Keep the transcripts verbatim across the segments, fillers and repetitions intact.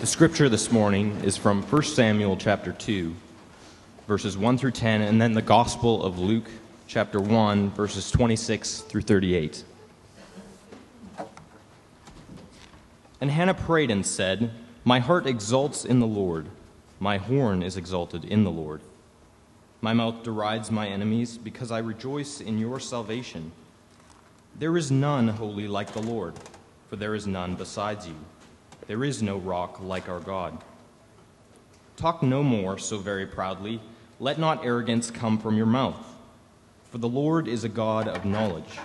The scripture this morning is from First Samuel chapter two, verses one through ten, and then the Gospel of Luke chapter one, verses twenty-six through thirty-eight. And Hannah prayed and said, "My heart exults in the Lord, my horn is exalted in the Lord. My mouth derides my enemies, because I rejoice in your salvation. There is none holy like the Lord, for there is none besides you. There is no rock like our God. Talk no more so very proudly. Let not arrogance come from your mouth. For the Lord is a God of knowledge,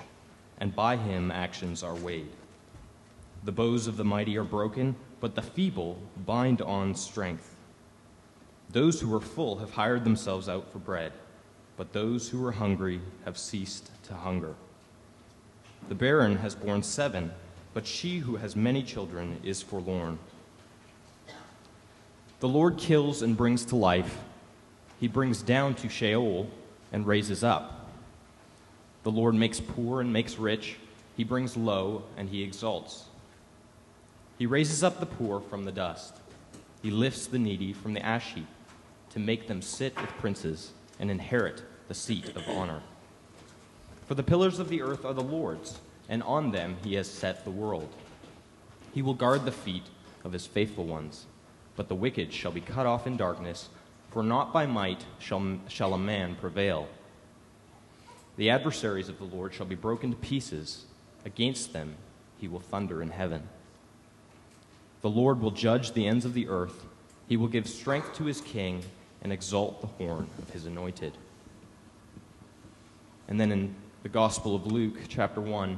and by him actions are weighed. The bows of the mighty are broken, but the feeble bind on strength. Those who are full have hired themselves out for bread, but those who are hungry have ceased to hunger. The barren has borne seven, but she who has many children is forlorn. The Lord kills and brings to life. He brings down to Sheol and raises up. The Lord makes poor and makes rich. He brings low and he exalts. He raises up the poor from the dust. He lifts the needy from the ash heap to make them sit with princes and inherit the seat of honor. For the pillars of the earth are the Lord's, and on them he has set the world. He will guard the feet of his faithful ones, but the wicked shall be cut off in darkness, for not by might shall, shall a man prevail. The adversaries of the Lord shall be broken to pieces. Against them he will thunder in heaven. The Lord will judge the ends of the earth. He will give strength to his king and exalt the horn of his anointed." And then in the Gospel of Luke, chapter one,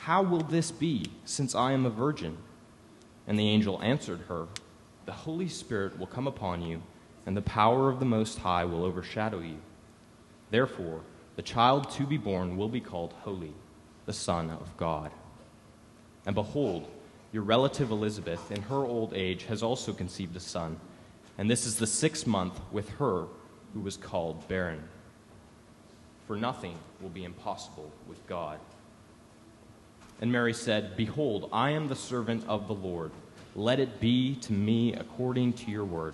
'How will this be, since I am a virgin?' And the angel answered her, 'The Holy Spirit will come upon you, and the power of the Most High will overshadow you. Therefore, the child to be born will be called Holy, the Son of God. And behold, your relative Elizabeth, in her old age, has also conceived a son, and this is the sixth month with her who was called barren. For nothing will be impossible with God.' And Mary said, 'Behold, I am the servant of the Lord. Let it be to me according to your word.'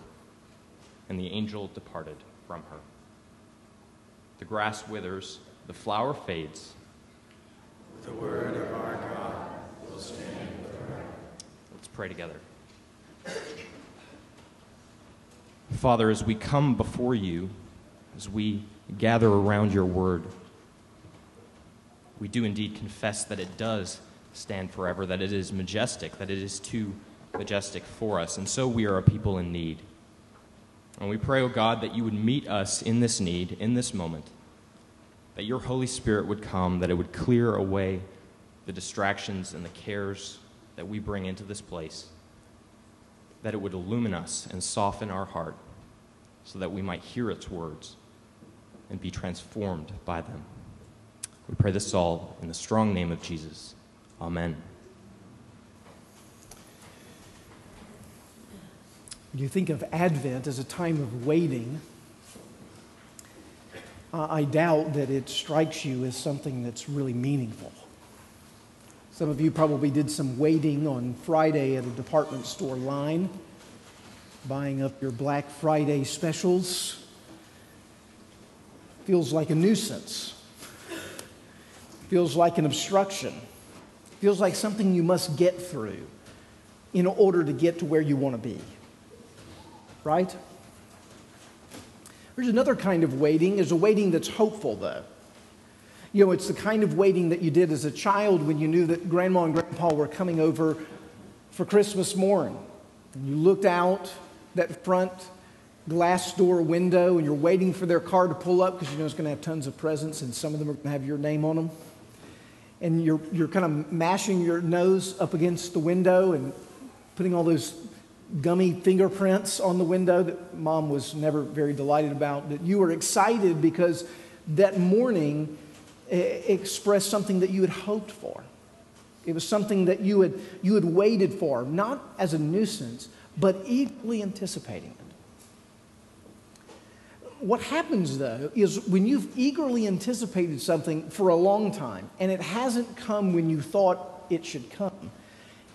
And the angel departed from her." The grass withers, the flower fades. The word of our God will stand forever. Let's pray together. Father, as we come before you, as we gather around your word, we do indeed confess that it does stand forever, that it is majestic, that it is too majestic for us. And so we are a people in need. And we pray, O God, that you would meet us in this need, in this moment, that your Holy Spirit would come, that it would clear away the distractions and the cares that we bring into this place, that it would illumine us and soften our heart so that we might hear its words and be transformed by them. We pray this all in the strong name of Jesus. Amen. When you think of Advent as a time of waiting, uh, I doubt that it strikes you as something that's really meaningful. Some of you probably did some waiting on Friday at a department store line, buying up your Black Friday specials. Feels like a nuisance. Feels like an obstruction. Feels like something you must get through in order to get to where you want to be, right? There's another kind of waiting, is a waiting that's hopeful, though. You know, it's the kind of waiting that you did as a child when you knew that Grandma and Grandpa were coming over for Christmas morning. And you looked out that front glass door window and you're waiting for their car to pull up because you know it's going to have tons of presents and some of them are going to have your name on them. And you're, you're kind of mashing your nose up against the window and putting all those gummy fingerprints on the window that Mom was never very delighted about. That you were excited because that morning expressed something that you had hoped for. It was something that you had, you had waited for, not as a nuisance, but equally anticipating it. What happens, though, is when you've eagerly anticipated something for a long time, and it hasn't come when you thought it should come,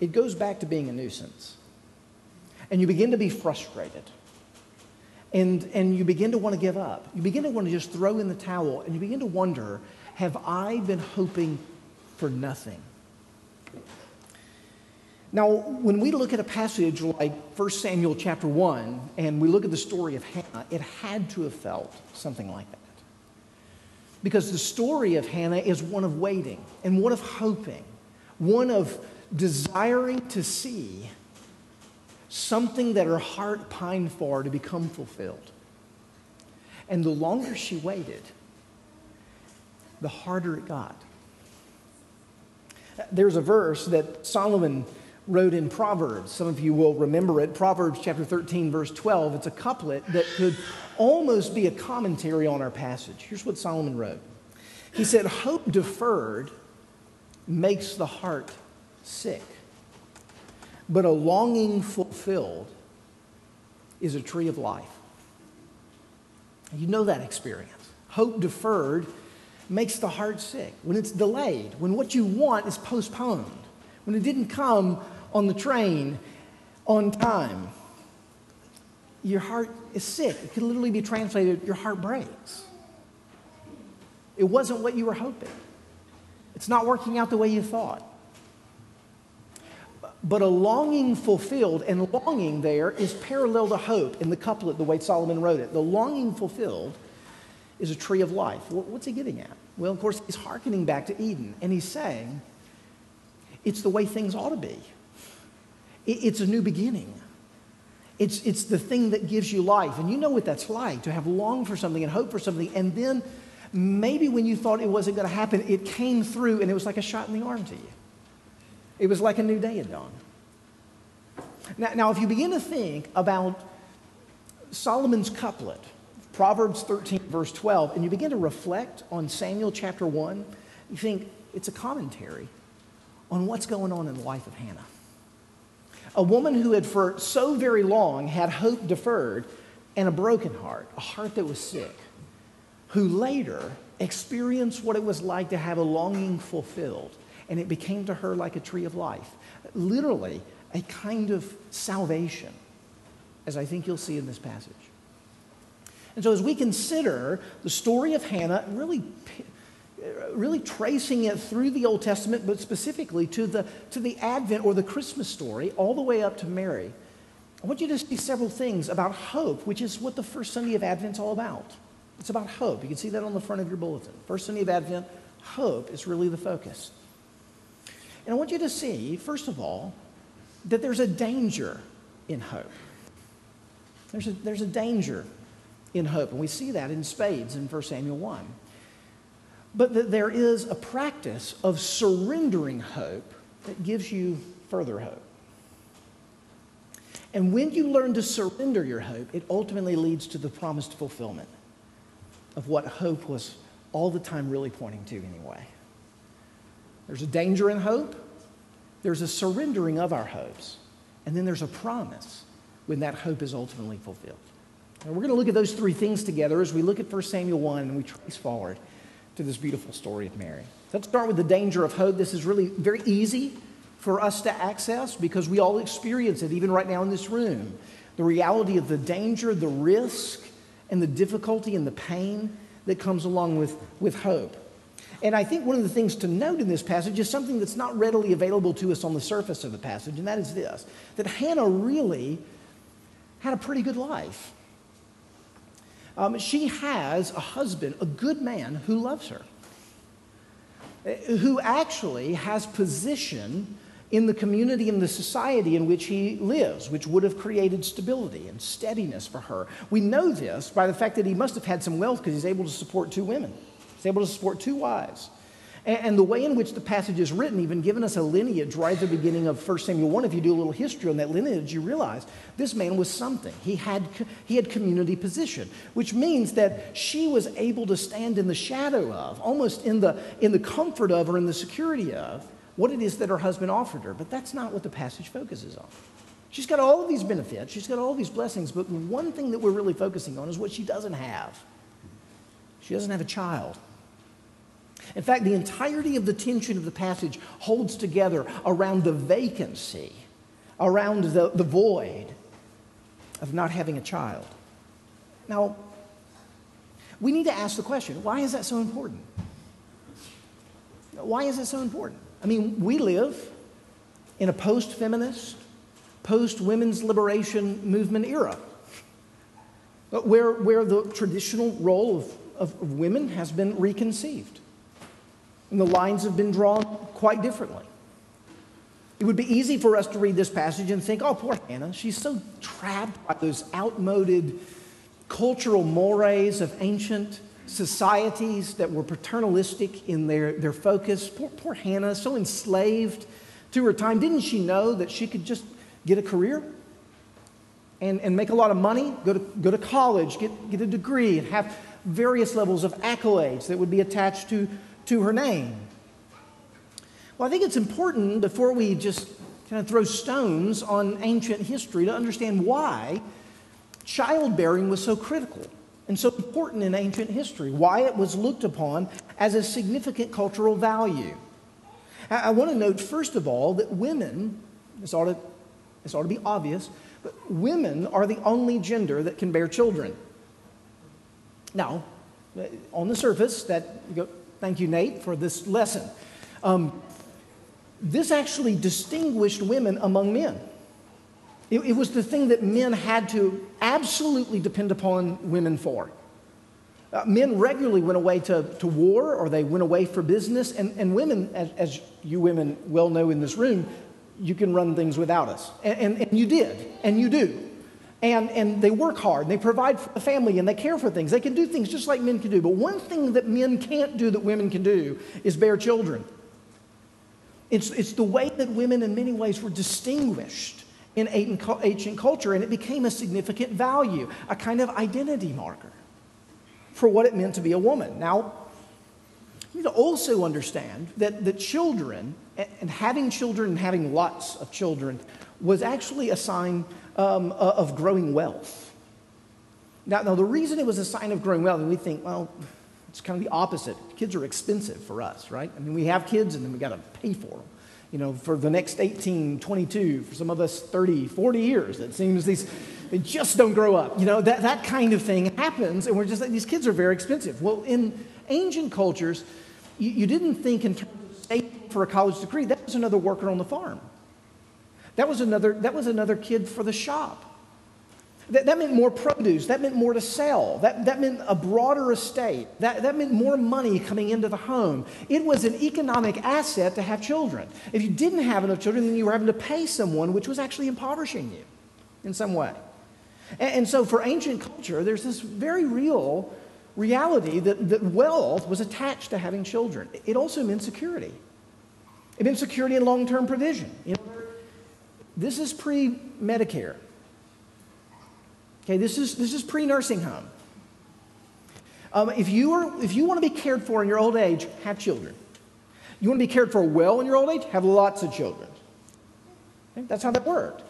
it goes back to being a nuisance. And you begin to be frustrated. And, and you begin to want to give up. You begin to want to just throw in the towel, and you begin to wonder, have I been hoping for nothing? Now, when we look at a passage like First Samuel chapter one, and we look at the story of Hannah, it had to have felt something like that. Because the story of Hannah is one of waiting and one of hoping, one of desiring to see something that her heart pined for to become fulfilled. And the longer she waited, the harder it got. There's a verse that Solomon wrote in Proverbs. Some of you will remember it. Proverbs chapter thirteen, verse twelve. It's a couplet that could almost be a commentary on our passage. Here's what Solomon wrote. He said, "Hope deferred makes the heart sick, but a longing fulfilled is a tree of life." You know that experience. Hope deferred makes the heart sick, when it's delayed, when what you want is postponed, when it didn't come on the train on time. Your heart is sick. It could literally be translated, your heart breaks. It wasn't what you were hoping. It's not working out the way you thought. But a longing fulfilled, and longing there is parallel to hope in the couplet, the way Solomon wrote it. The longing fulfilled is a tree of life. What's he getting at? Well, of course, he's hearkening back to Eden, and he's saying it's the way things ought to be. It's a new beginning. It's, it's the thing that gives you life, and you know what that's like, to have longed for something and hope for something, and then maybe when you thought it wasn't going to happen, it came through, and it was like a shot in the arm to you. It was like a new day had dawned. Now, now if you begin to think about Solomon's couplet, Proverbs thirteen, verse twelve, and you begin to reflect on Samuel chapter one, you think it's a commentary on what's going on in the life of Hannah. A woman who had for so very long had hope deferred and a broken heart, a heart that was sick, who later experienced what it was like to have a longing fulfilled, and it became to her like a tree of life, literally a kind of salvation, as I think you'll see in this passage. And so as we consider the story of Hannah, really, really tracing it through the Old Testament, but specifically to the, to the Advent or the Christmas story, all the way up to Mary, I want you to see several things about hope, which is what the first Sunday of Advent's all about. It's about hope. You can see that on the front of your bulletin. First Sunday of Advent, hope is really the focus. And I want you to see, first of all, that there's a danger in hope. There's a, there's a danger in hope, and we see that in spades in First Samuel one. But that there is a practice of surrendering hope that gives you further hope. And when you learn to surrender your hope, it ultimately leads to the promised fulfillment of what hope was all the time really pointing to anyway. There's a danger in hope, there's a surrendering of our hopes, and then there's a promise when that hope is ultimately fulfilled. And we're going to look at those three things together as we look at First Samuel one and we trace forward to this beautiful story of Mary. So let's start with the danger of hope. This is really very easy for us to access because we all experience it, even right now in this room. The reality of the danger, the risk, and the difficulty and the pain that comes along with, with hope. And I think one of the things to note in this passage is something that's not readily available to us on the surface of the passage, and that is this, that Hannah really had a pretty good life. Um, she has a husband, a good man who loves her, who actually has position in the community and the society in which he lives, which would have created stability and steadiness for her. We know this by the fact that he must have had some wealth because he's able to support two women. He's able to support two wives. And, and the way in which the passage is written, even giving us a lineage right at the beginning of First Samuel one, if you do a little history on that lineage, you realize this man was something. He had, he had community position, which means that she was able to stand in the shadow of, almost in the, in the comfort of or in the security of, what it is that her husband offered her. But that's not what the passage focuses on. She's got all of these benefits. She's got all these blessings. But one thing that we're really focusing on is what she doesn't have. She doesn't have a child. In fact, the entirety of the tension of the passage holds together around the vacancy, around the, the void of not having a child. Now, we need to ask the question, why is that so important? Why is that so important? I mean, we live in a post-feminist, post-women's liberation movement era where, where the traditional role of, of women has been reconceived. And the lines have been drawn quite differently. It would be easy for us to read this passage and think, oh, poor Hannah, she's so trapped by those outmoded cultural mores of ancient societies that were paternalistic in their, their focus. Poor, poor Hannah, so enslaved to her time. Didn't she know that she could just get a career and, and make a lot of money, go to, go to college, get, get a degree, and have various levels of accolades that would be attached to, to her name? Well, I think it's important, before we just kind of throw stones on ancient history, to understand why childbearing was so critical and so important in ancient history, why it was looked upon as a significant cultural value. I, I want to note, first of all, that women, this ought to, this ought to be obvious, but women are the only gender that can bear children. Now, on the surface, that, you go, thank you, Nate, for this lesson. Um, this actually distinguished women among men. It, it was the thing that men had to absolutely depend upon women for. Uh, men regularly went away to, to war, or they went away for business, and, and women, as, as you women well know in this room, you can run things without us. And, and, and you did, and you do. And, and they work hard, and they provide for the family, and they care for things. They can do things just like men can do. But one thing that men can't do that women can do is bear children. It's, it's the way that women in many ways were distinguished in ancient culture, and it became a significant value, a kind of identity marker for what it meant to be a woman. Now, you need to also understand that the children, and having children and having lots of children, was actually a sign um, of growing wealth. Now, now, the reason it was a sign of growing wealth, and we think, well, it's kind of the opposite. Kids are expensive for us, right? I mean, we have kids, and then we got to pay for them. You know, for the next eighteen, twenty-two, for some of us thirty, forty years, it seems these, they just don't grow up. You know, that, that kind of thing happens, and we're just like, these kids are very expensive. Well, in ancient cultures, you, you didn't think in terms of saving for a college degree. That was another worker on the farm. That was another, that was another kid for the shop. That, that meant more produce. That meant more to sell. That, that meant a broader estate. That, that meant more money coming into the home. It was an economic asset to have children. If you didn't have enough children, then you were having to pay someone, which was actually impoverishing you in some way. And, and so for ancient culture, there's this very real reality that, that wealth was attached to having children. It also meant security. It meant security and long-term provision. You know, this is pre-Medicare. Okay, this is, this is pre-nursing home. Um, if you are, if you want to be cared for in your old age, have children. You want to be cared for well in your old age, have lots of children. Okay, that's how that worked.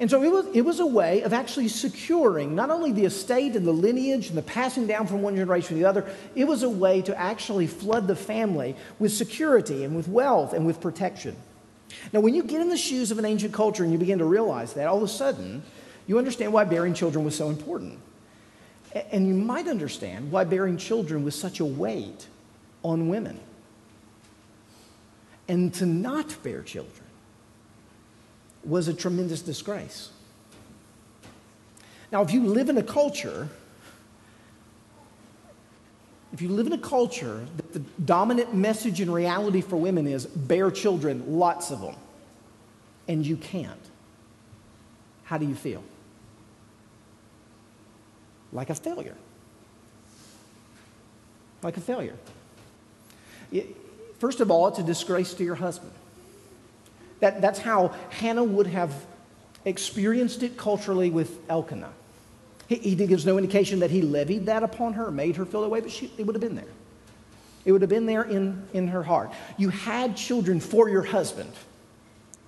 And so it was, it was a way of actually securing not only the estate and the lineage and the passing down from one generation to the other, it was a way to actually flood the family with security and with wealth and with protection. Now, when you get in the shoes of an ancient culture and you begin to realize that, all of a sudden, you understand why bearing children was so important. And you might understand why bearing children was such a weight on women. And to not bear children was a tremendous disgrace. Now, if you live in a culture if you live in a culture that the dominant message and reality for women is bear children, lots of them, and you can't, how do you feel? Like a failure. Like a failure. It, first of all, it's a disgrace to your husband. That, that's how Hannah would have experienced it culturally with Elkanah. He, he gives no indication that he levied that upon her, made her feel that way, but she, it would have been there. It would have been there in, in her heart. You had children for your husband.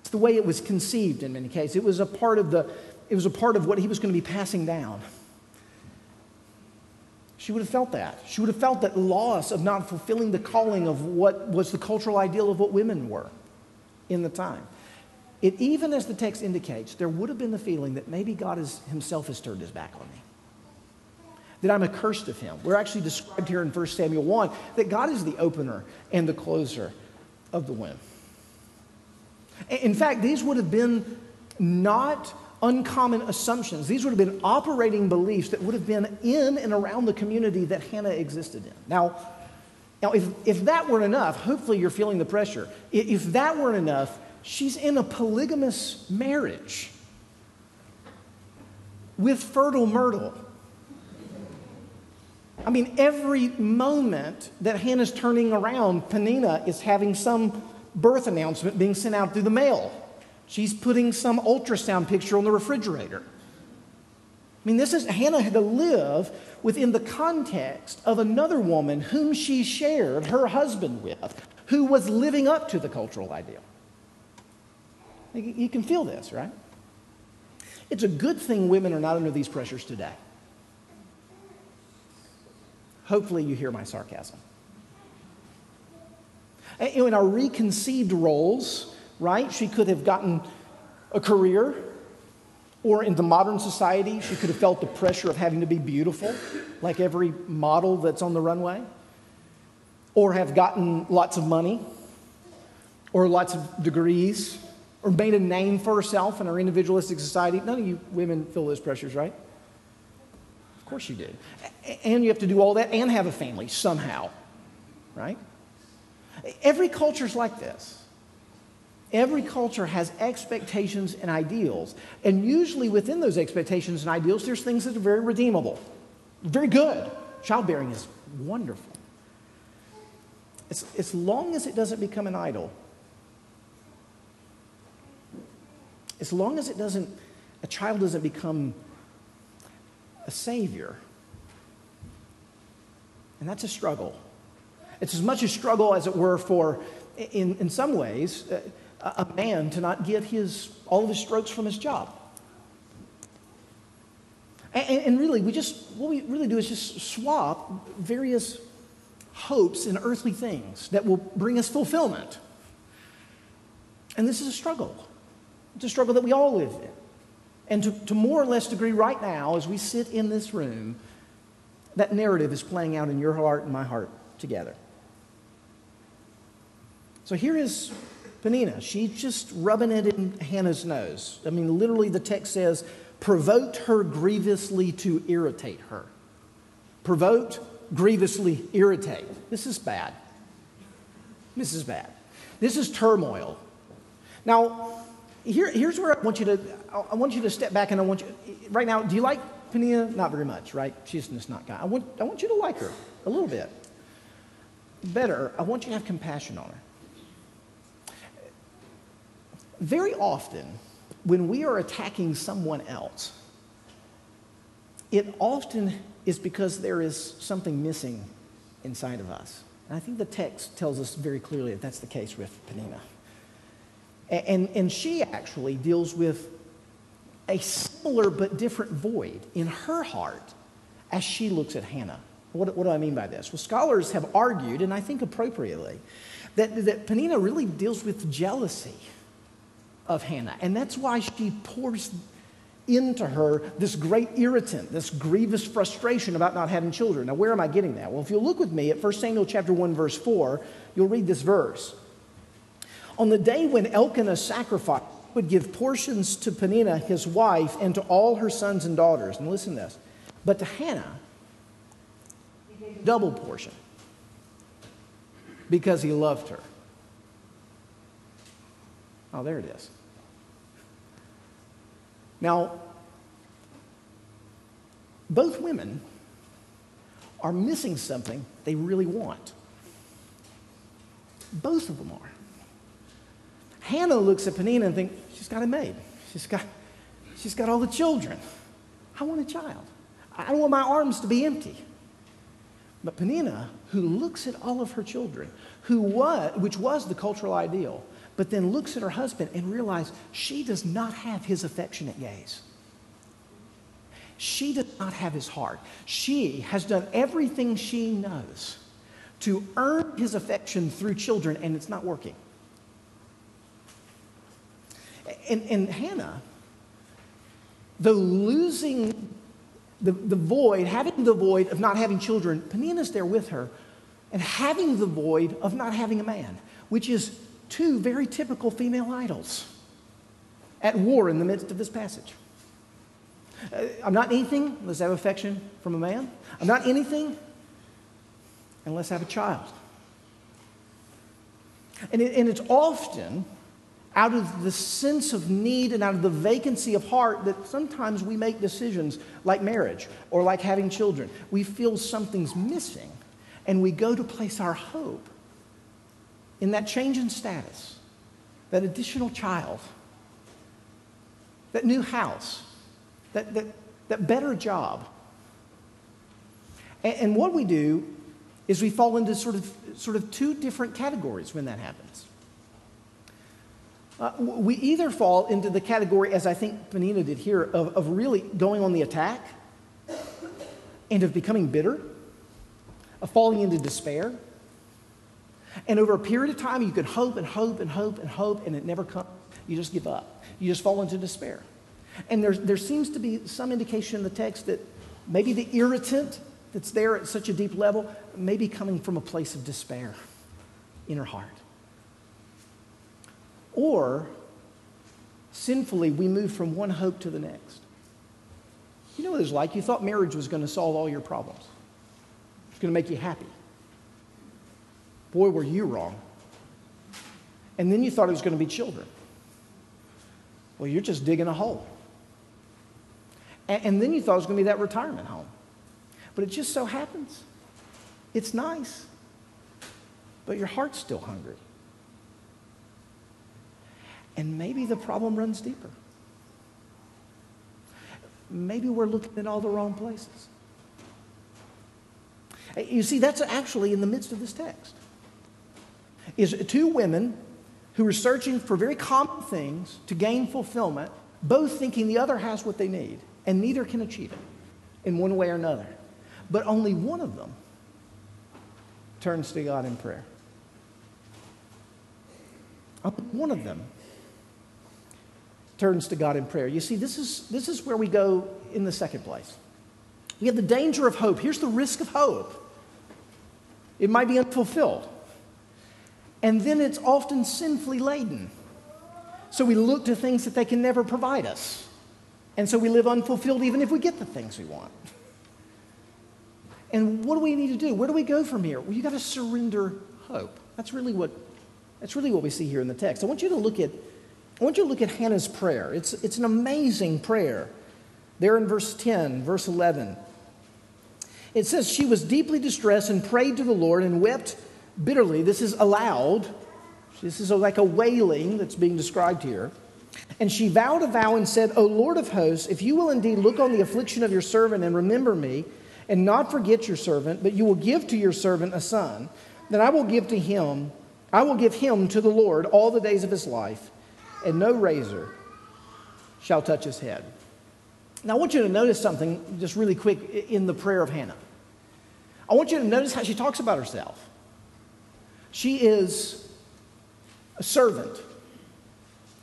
It's the way it was conceived in many cases. It was a part of the, it was a part of what he was going to be passing down. She would have felt that. She would have felt that loss of not fulfilling the calling of what was the cultural ideal of what women were in the time. It, even as the text indicates, there would have been the feeling that maybe God is, himself has turned his back on me, that I'm accursed of him. We're actually described here in First Samuel one that God is the opener and the closer of the womb. In fact, these would have been not uncommon assumptions. These would have been operating beliefs that would have been in and around the community that Hannah existed in. Now, now if, if that weren't enough, hopefully you're feeling the pressure. If that weren't enough, she's in a polygamous marriage with Fertile Myrtle. I mean, every moment that Hannah's turning around, Peninnah is having some birth announcement being sent out through the mail. She's putting some ultrasound picture on the refrigerator. I mean, this is, Hannah had to live within the context of another woman whom she shared her husband with, who was living up to the cultural ideal. You can feel this, right? It's a good thing women are not under these pressures today. Hopefully you hear my sarcasm. In our reconceived roles, right? She could have gotten a career, or in the modern society, she could have felt the pressure of having to be beautiful, like every model that's on the runway, or have gotten lots of money, or lots of degrees, or made a name for herself in our individualistic society. None of you women feel those pressures, right? Of course you do. And you have to do all that and have a family somehow, right? Every culture's like this. Every culture has expectations and ideals, and usually within those expectations and ideals, there's things that are very redeemable, very good. Childbearing is wonderful. As, as long as it doesn't become an idol, as long as it doesn't, a child doesn't become a savior, and that's a struggle. It's as much a struggle as it were for, in, in some ways, uh, a man to not get his all of his strokes from his job. And, and really, we just what we really do is just swap various hopes in earthly things that will bring us fulfillment. And this is a struggle. It's a struggle that we all live in. And to, to more or less degree right now, as we sit in this room, that narrative is playing out in your heart and my heart together. So here is Peninnah, she's just rubbing it in Hannah's nose. I mean, literally the text says, provoked her grievously to irritate her. Provoked, grievously irritate. This is bad. This is bad. This is turmoil. Now, here, here's where I want you to, I want you to step back and I want you, right now, do you like Peninnah? Not very much, right? She's just not God. I want, I want you to like her a little bit. Better, I want you to have compassion on her. Very often, when we are attacking someone else, it often is because there is something missing inside of us. And I think the text tells us very clearly that that's the case with Peninnah. And, and, and she actually deals with a similar but different void in her heart as she looks at Hannah. What, what do I mean by this? Well, scholars have argued, and I think appropriately, that, that Peninnah really deals with jealousy of Hannah. And that's why she pours into her this great irritant, this grievous frustration about not having children. Now, where am I getting that? Well, if you'll look with me at First Samuel chapter one, verse four, you'll read this verse. On the day when Elkanah sacrificed, he would give portions to Peninnah, his wife, and to all her sons and daughters. And listen to this. But to Hannah, double portion because he loved her. Oh, there it is. Now, both women are missing something they really want. Both of them are. Hannah looks at Peninnah and thinks, she's got it made. She's got, she's got all the children. I want a child. I don't want my arms to be empty. But Peninnah, who looks at all of her children, who was, which was the cultural ideal, but then looks at her husband and realizes she does not have his affectionate gaze. She does not have his heart. She has done everything she knows to earn his affection through children, and it's not working. And, and Hannah, though losing the, the void, having the void of not having children, Peninnah's there with her, and having the void of not having a man, which is two very typical female idols at war in the midst of this passage. Uh, I'm not anything unless I have affection from a man. I'm not anything unless I have a child. And, it, and it's often out of the sense of need and out of the vacancy of heart that sometimes we make decisions like marriage or like having children. We feel something's missing, and we go to place our hope in that change in status, that additional child, that new house, that, that, that better job. And, and what we do is we fall into sort of, sort of two different categories when that happens. Uh, we either fall into the category, as I think Peninnah did here, of, of really going on the attack and of becoming bitter, of falling into despair. And over a period of time, you can hope and hope and hope and hope, and it never comes. You just give up. You just fall into despair. And there's, there seems to be some indication in the text that maybe the irritant that's there at such a deep level may be coming from a place of despair in her heart. Or, sinfully, we move from one hope to the next. You know what it's like? You thought marriage was going to solve all your problems. It's going to make you happy. Boy, were you wrong. And then you thought it was going to be children. Well, you're just digging a hole. And, and then you thought it was going to be that retirement home. But it just so happens. It's nice. But your heart's still hungry. And maybe the problem runs deeper. Maybe we're looking in all the wrong places. You see, that's actually in the midst of this text. Is two women who are searching for very common things to gain fulfillment, both thinking the other has what they need, and neither can achieve it in one way or another. But only one of them turns to God in prayer. One of them turns to God in prayer. You see, this is, this is where we go in the second place. We have the danger of hope. Here's the risk of hope. It might be unfulfilled. And then it's often sinfully laden. So we look to things that they can never provide us. And so we live unfulfilled even if we get the things we want. And what do we need to do? Where do we go from here? Well, you've got to surrender hope. That's really what, that's really what we see here in the text. I want you to look at, I want you to look at Hannah's prayer. It's, it's an amazing prayer. There in verse ten, verse eleven. It says, she was deeply distressed and prayed to the Lord and wept bitterly. This is aloud. This is like a wailing that's being described here. And she vowed a vow and said, O Lord of hosts, if you will indeed look on the affliction of your servant and remember me, and not forget your servant, but you will give to your servant a son, then I will give to him, I will give him to the Lord all the days of his life, and no razor shall touch his head. Now, I want you to notice something just really quick in the prayer of Hannah. I want you to notice how she talks about herself. She is a servant.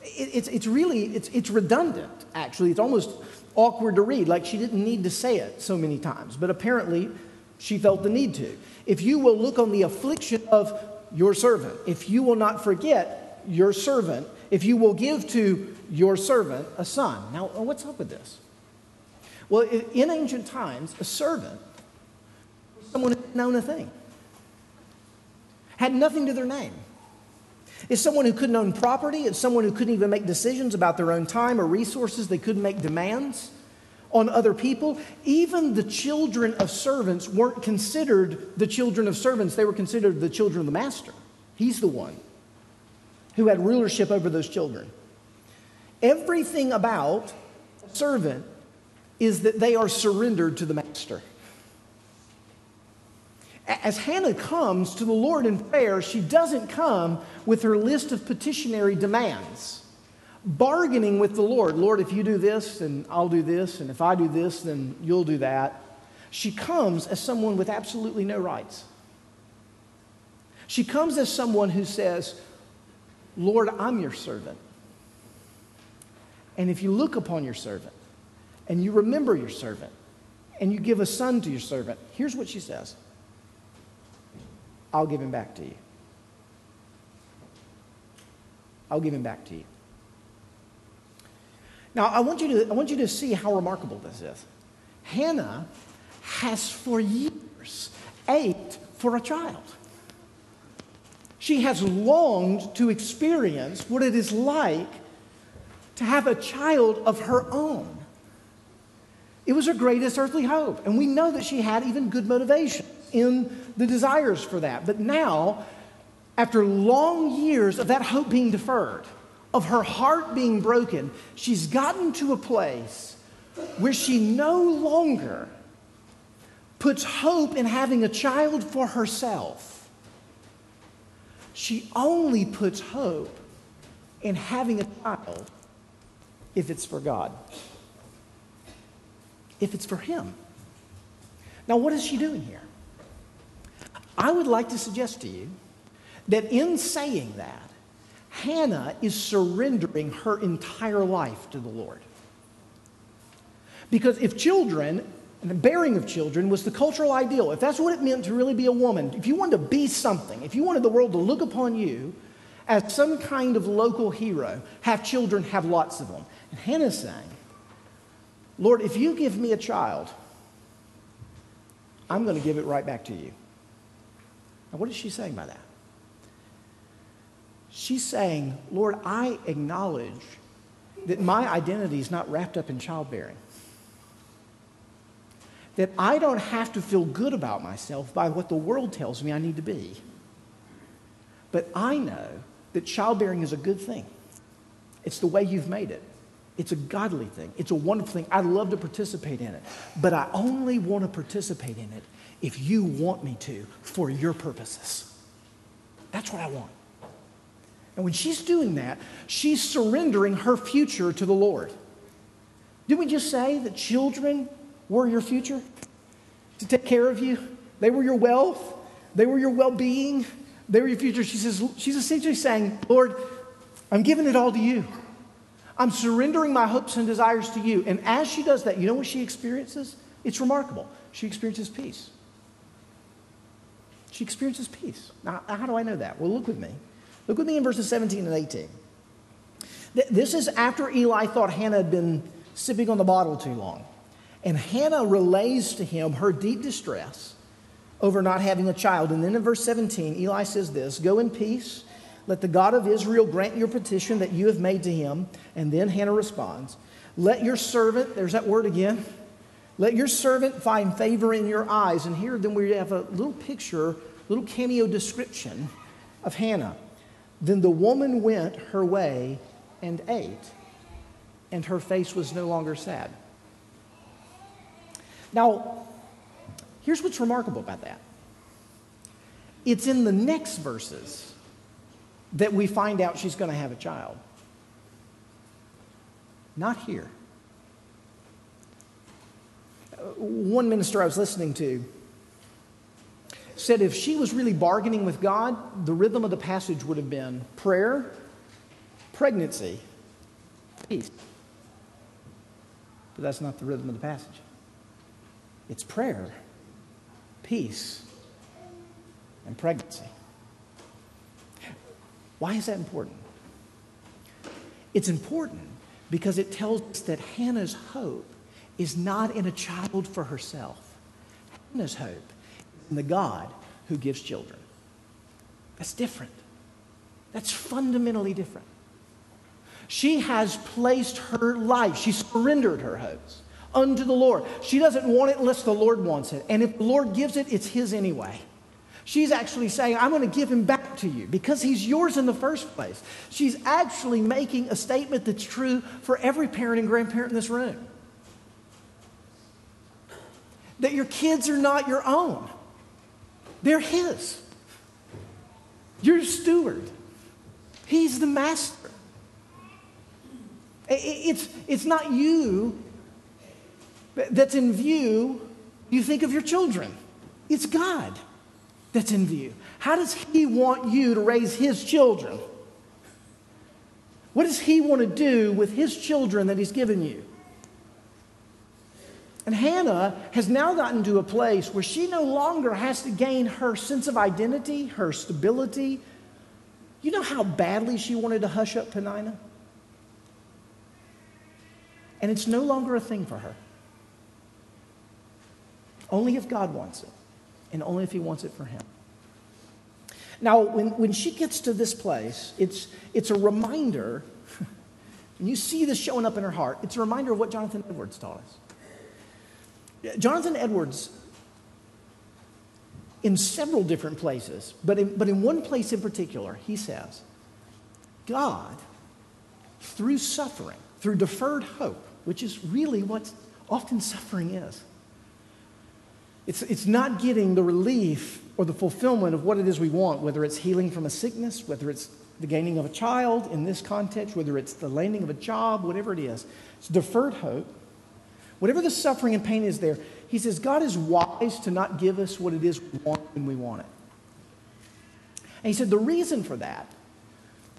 It, it's, it's really, it's, it's redundant, actually. It's almost awkward to read, like she didn't need to say it so many times. But apparently, she felt the need to. If you will look on the affliction of your servant, if you will not forget your servant, if you will give to your servant a son. Now, what's up with this? Well, in ancient times, a servant was someone who's known a thing. Had nothing to their name. It's someone who couldn't own property. It's someone who couldn't even make decisions about their own time or resources. They couldn't make demands on other people. Even the children of servants weren't considered the children of servants. They were considered the children of the master. He's the one who had rulership over those children. Everything about a servant is that they are surrendered to the master. As Hannah comes to the Lord in prayer, she doesn't come with her list of petitionary demands, bargaining with the Lord. Lord, if you do this, then I'll do this, and if I do this, then you'll do that. She comes as someone with absolutely no rights. She comes as someone who says, Lord, I'm your servant. And if you look upon your servant, and you remember your servant, and you give a son to your servant, here's what she says. I'll give him back to you. I'll give him back to you. Now, I want you to, I want you to see how remarkable this is. Hannah has for years ached for a child. She has longed to experience what it is like to have a child of her own. It was her greatest earthly hope, and we know that she had even good motivation in the desires for that. But now, after long years of that hope being deferred, of her heart being broken, she's gotten to a place where she no longer puts hope in having a child for herself. She only puts hope in having a child if it's for God, if it's for Him. Now, what is she doing here? I would like to suggest to you that in saying that, Hannah is surrendering her entire life to the Lord. Because if children, and the bearing of children was the cultural ideal, if that's what it meant to really be a woman, if you wanted to be something, if you wanted the world to look upon you as some kind of local hero, have children, have lots of them. And Hannah's saying, Lord, if you give me a child, I'm going to give it right back to you. Now, what is she saying by that? She's saying, Lord, I acknowledge that my identity is not wrapped up in childbearing. That I don't have to feel good about myself by what the world tells me I need to be. But I know that childbearing is a good thing. It's the way you've made it. It's a godly thing. It's a wonderful thing. I'd love to participate in it. But I only want to participate in it if you want me to, for your purposes. That's what I want. And when she's doing that, she's surrendering her future to the Lord. Didn't we just say that children were your future? To take care of you? They were your wealth. They were your well-being. They were your future. She says, she's essentially saying, Lord, I'm giving it all to you. I'm surrendering my hopes and desires to you. And as she does that, you know what she experiences? It's remarkable. She experiences peace. She experiences peace. Now, how do I know that? Well, look with me. Look with me in verses seventeen and eighteen. This is after Eli thought Hannah had been sipping on the bottle too long. And Hannah relays to him her deep distress over not having a child. And then in verse seventeen, Eli says this, "Go in peace. Let the God of Israel grant your petition that you have made to him." And then Hannah responds, "Let your servant," there's that word again, "let your servant find favor in your eyes." And here then we have a little picture, little cameo description of Hannah. "Then the woman went her way and ate, and her face was no longer sad." Now, here's what's remarkable about that. It's in the next verses that we find out she's going to have a child. Not here. One minister I was listening to said if she was really bargaining with God, the rhythm of the passage would have been prayer, pregnancy, peace. But that's not the rhythm of the passage. It's prayer, peace, and pregnancy. Why is that important? It's important because it tells us that Hannah's hope is not in a child for herself. Hannah's hope and the God who gives children. That's different. That's fundamentally different. She has placed her life, she surrendered her hopes unto the Lord. She doesn't want it unless the Lord wants it. And if the Lord gives it, it's his anyway. She's actually saying, I'm going to give him back to you because he's yours in the first place. She's actually making a statement that's true for every parent and grandparent in this room. That your kids are not your own. They're his. You're a steward. He's the master. It's, it's not you that's in view. You think of your children. It's God that's in view. How does he want you to raise his children? What does he want to do with his children that he's given you? And Hannah has now gotten to a place where she no longer has to gain her sense of identity, her stability. You know how badly she wanted to hush up Peninnah? And it's no longer a thing for her. Only if God wants it, and only if he wants it for him. Now, when, when she gets to this place, it's, it's a reminder, and you see this showing up in her heart, it's a reminder of what Jonathan Edwards taught us. Jonathan Edwards, in several different places, but in, but in one place in particular, he says, God, through suffering, through deferred hope, which is really what often suffering is, it's, it's not getting the relief or the fulfillment of what it is we want, whether it's healing from a sickness, whether it's the gaining of a child in this context, whether it's the landing of a job, whatever it is. It's deferred hope. Whatever the suffering and pain is there, he says, God is wise to not give us what it is we want when we want it. And he said the reason for that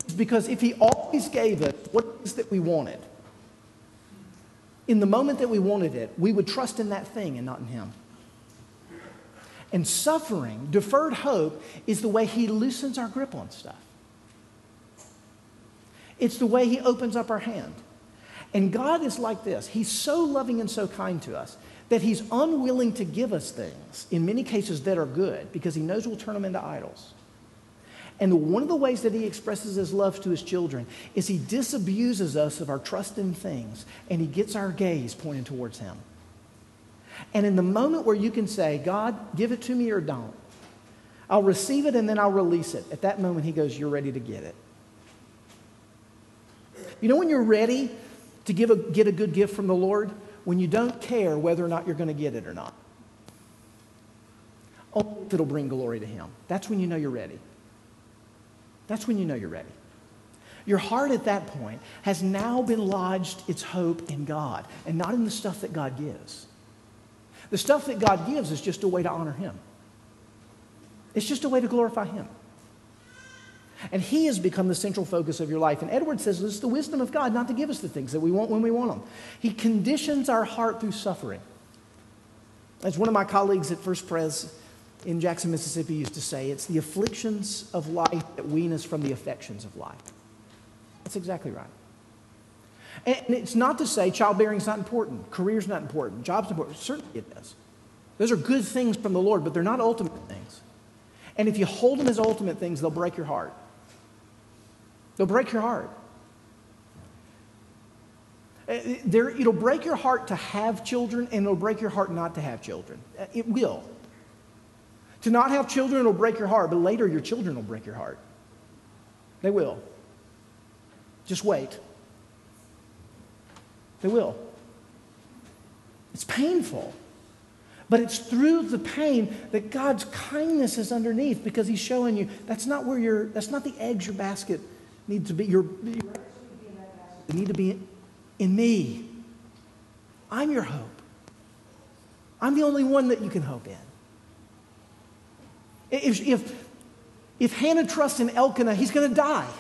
is because if he always gave us what it is that we wanted, in the moment that we wanted it, we would trust in that thing and not in him. And suffering, deferred hope, is the way he loosens our grip on stuff. It's the way he opens up our hand. And God is like this. He's so loving and so kind to us that he's unwilling to give us things, in many cases, that are good because he knows we'll turn them into idols. And one of the ways that he expresses his love to his children is he disabuses us of our trust in things, and he gets our gaze pointed towards him. And in the moment where you can say, God, give it to me or don't, I'll receive it and then I'll release it. At that moment, he goes, you're ready to get it. You know when you're ready to give a, get a good gift from the Lord? When you don't care whether or not you're going to get it or not. Only if it'll bring glory to him. That's when you know you're ready. That's when you know you're ready. Your heart at that point has now been lodged its hope in God and not in the stuff that God gives. The stuff that God gives is just a way to honor him. It's just a way to glorify him. And he has become the central focus of your life. And Edwards says it's the wisdom of God not to give us the things that we want when we want them. He conditions our heart through suffering. As one of my colleagues at First Pres in Jackson, Mississippi used to say, it's the afflictions of life that wean us from the affections of life. That's exactly right. And it's not to say childbearing's not important, career's not important, job's important. Certainly it is. Those are good things from the Lord, but they're not ultimate things. And if you hold them as ultimate things, they'll break your heart. They'll break your heart. It'll break your heart to have children, and it'll break your heart not to have children. It will. To not have children will break your heart, but later your children will break your heart. They will. Just wait. They will. It's painful. But it's through the pain that God's kindness is underneath, because he's showing you that's not where your that's not the eggs your basket need to be. Your, your they need to be in, in me. I'm your hope. I'm the only one that you can hope in. If if, if Hannah trusts in Elkanah, he's going to die.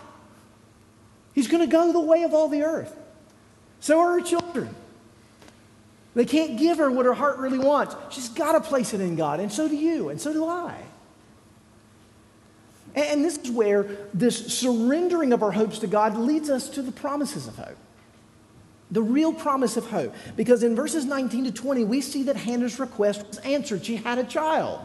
He's going to go the way of all the earth. So are her children. They can't give her what her heart really wants. She's got to place it in God, and so do you, and so do I. And this is where this surrendering of our hopes to God leads us to the promises of hope, the real promise of hope. Because in verses nineteen to twenty, we see that Hannah's request was answered. She had a child.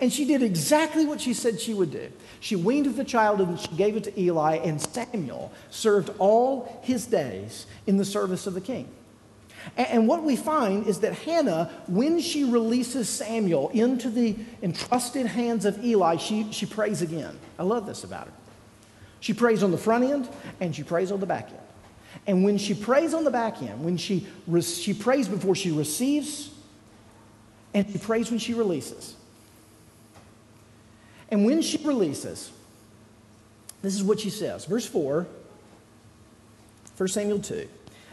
And she did exactly what she said she would do. She weaned of the child and she gave it to Eli, and Samuel served all his days in the service of the king. And what we find is that Hannah, when she releases Samuel into the entrusted hands of Eli, she, she prays again. I love this about her. She prays on the front end and she prays on the back end. And when she prays on the back end, when she, she prays before she receives, and she prays when she releases. And when she releases, this is what she says. Verse four, First Samuel two.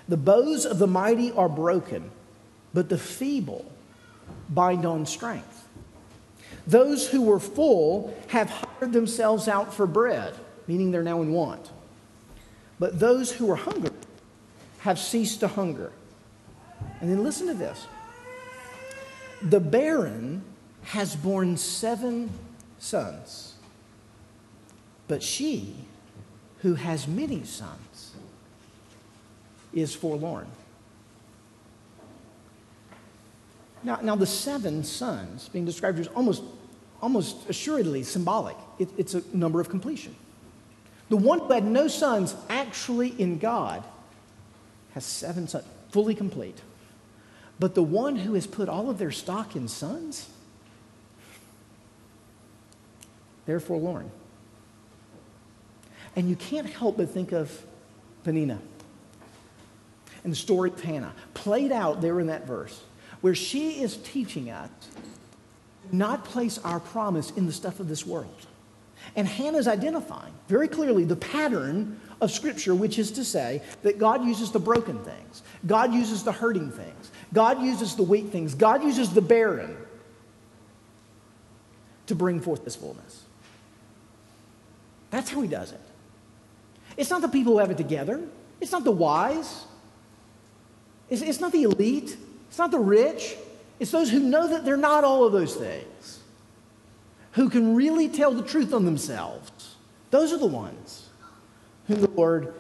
The bows of the mighty are broken, but the feeble bind on strength. Those who were full have hired themselves out for bread, meaning they're now in want. But those who are hungry have ceased to hunger. And then listen to this. The barren has borne seven sons, but she who has many sons is forlorn. Now, now the seven sons being described here is almost, almost assuredly symbolic. It, it's a number of completion. The one who had no sons actually in God has seven sons, fully complete. But the one who has put all of their stock in sons, they're forlorn. And you can't help but think of Peninnah and the story of Hannah, played out there in that verse, where she is teaching us not place our promise in the stuff of this world. And Hannah's identifying very clearly the pattern of Scripture, which is to say that God uses the broken things. God uses the hurting things. God uses the weak things. God uses the barren to bring forth this fullness. That's how he does it. It's not the people who have it together. It's not the wise. It's, it's not the elite. It's not the rich. It's those who know that they're not all of those things, who can really tell the truth on themselves. Those are the ones whom the Lord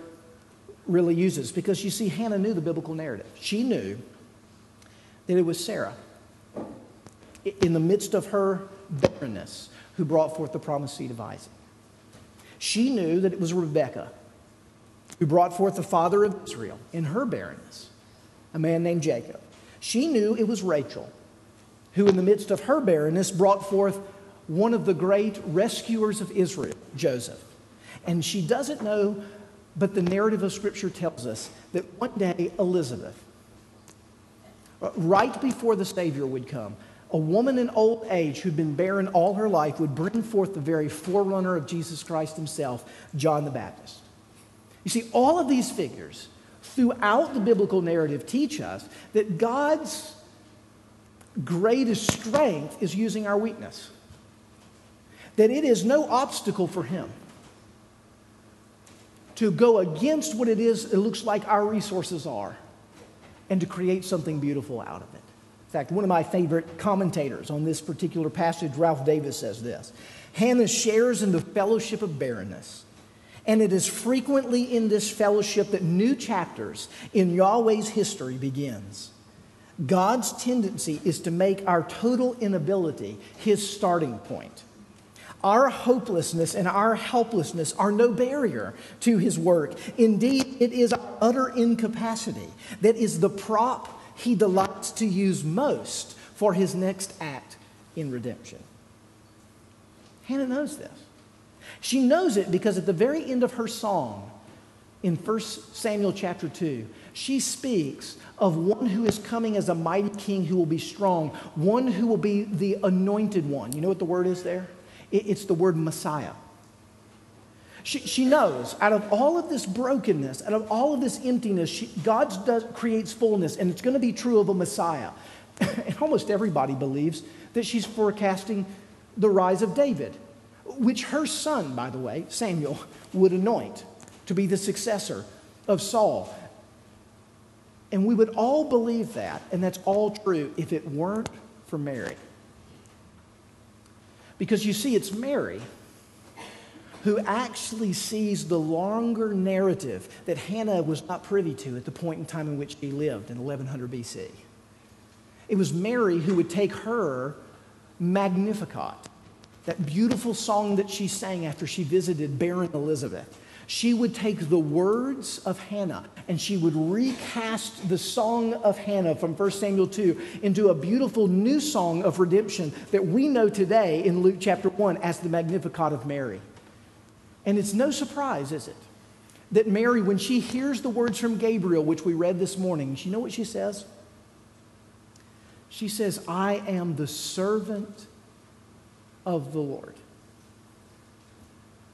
really uses. Because you see, Hannah knew the biblical narrative. She knew that it was Sarah, in the midst of her barrenness, who brought forth the promised seed of Isaac. She knew that it was Rebekah, who brought forth the father of Israel in her barrenness, a man named Jacob. She knew it was Rachel, who in the midst of her barrenness brought forth one of the great rescuers of Israel, Joseph. And she doesn't know, but the narrative of Scripture tells us that one day Elizabeth, right before the Savior would come, a woman in old age who'd been barren all her life would bring forth the very forerunner of Jesus Christ himself, John the Baptist. You see, all of these figures throughout the biblical narrative teach us that God's greatest strength is using our weakness. That it is no obstacle for him to go against what it is, it looks like our resources are, and to create something beautiful out of it. In fact, one of my favorite commentators on this particular passage, Ralph Davis, says this: Hannah shares in the fellowship of barrenness, and it is frequently in this fellowship that new chapters in Yahweh's history begins. God's tendency is to make our total inability his starting point. Our hopelessness and our helplessness are no barrier to his work. Indeed, it is our utter incapacity that is the prop he delights to use most for his next act in redemption. Hannah knows this. She knows it because at the very end of her song, in First Samuel chapter two, she speaks of one who is coming as a mighty king who will be strong, one who will be the anointed one. You know what the word is there? It's the word Messiah. She, she knows out of all of this brokenness, out of all of this emptiness, she, God does, creates fullness, and it's going to be true of a Messiah. And almost everybody believes that she's forecasting the rise of David, which her son, by the way, Samuel, would anoint to be the successor of Saul. And we would all believe that, and that's all true if it weren't for Mary. Because you see, it's Mary who actually sees the longer narrative that Hannah was not privy to at the point in time in which she lived in eleven hundred B C. It was Mary who would take her Magnificat that beautiful song that she sang after she visited barren Elizabeth. She would take the words of Hannah and she would recast the song of Hannah from First Samuel two into a beautiful new song of redemption that we know today in Luke chapter one as the Magnificat of Mary. And it's no surprise, is it, that Mary, when she hears the words from Gabriel, which we read this morning, you know what she says? She says, "I am the servant of the Lord.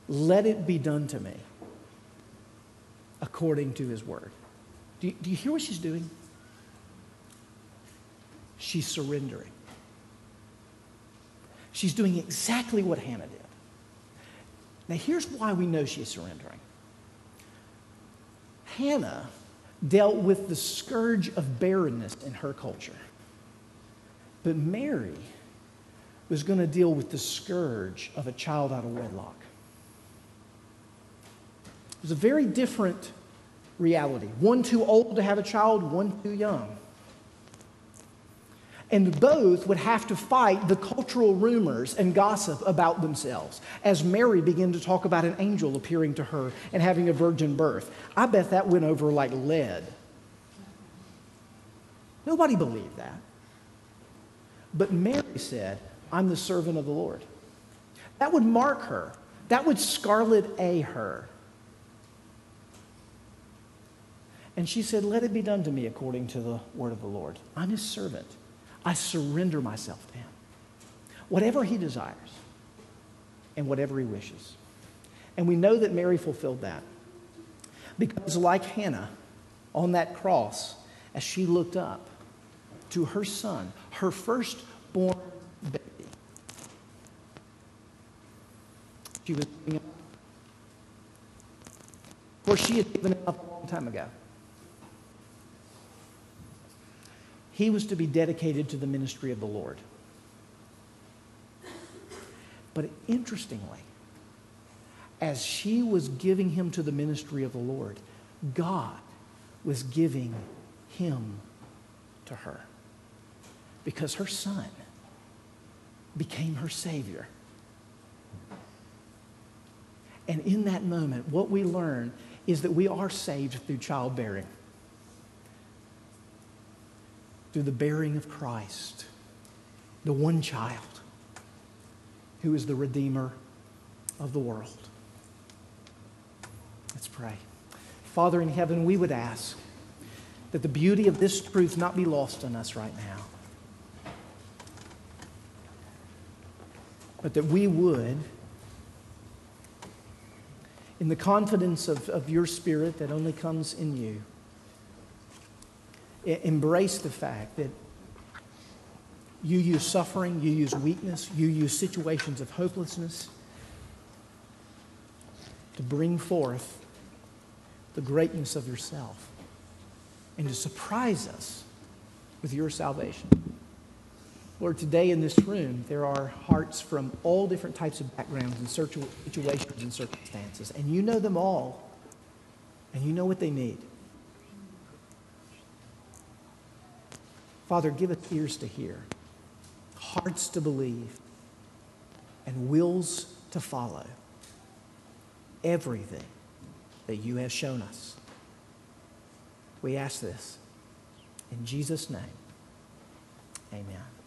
Let it be done to me according to his word." Do you, do you hear what she's doing? She's surrendering. She's doing exactly what Hannah did. Now, here's why we know she's surrendering. Hannah dealt with the scourge of barrenness in her culture. But Mary was going to deal with the scourge of a child out of wedlock. It was a very different reality. One too old to have a child, one too young. And both would have to fight the cultural rumors and gossip about themselves as Mary began to talk about an angel appearing to her and having a virgin birth. I bet that went over like lead. Nobody believed that. But Mary said, "I'm the servant of the Lord." That would mark her. That would scarlet A her. And she said, "Let it be done to me according to the word of the Lord. I'm his servant. I surrender myself to him. Whatever he desires and whatever he wishes." And we know that Mary fulfilled that because, like Hannah on that cross, as she looked up to her son, her firstborn baby, she was giving up. Of course, she had given up a long time ago. He was to be dedicated to the ministry of the Lord. But interestingly, as she was giving him to the ministry of the Lord, God was giving him to her, because her son became her Savior. And in that moment, what we learn is that we are saved through childbearing, through the bearing of Christ, the one child who is the Redeemer of the world. Let's pray. Father in heaven, we would ask that the beauty of this truth not be lost on us right now, but that we would, in the confidence of, of your Spirit that only comes in you, embrace the fact that you use suffering, you use weakness, you use situations of hopelessness to bring forth the greatness of yourself and to surprise us with your salvation. Lord, today in this room, there are hearts from all different types of backgrounds and situations and circumstances, and you know them all, and you know what they need. Father, give us ears to hear, hearts to believe, and wills to follow everything that you have shown us. We ask this in Jesus' name. Amen.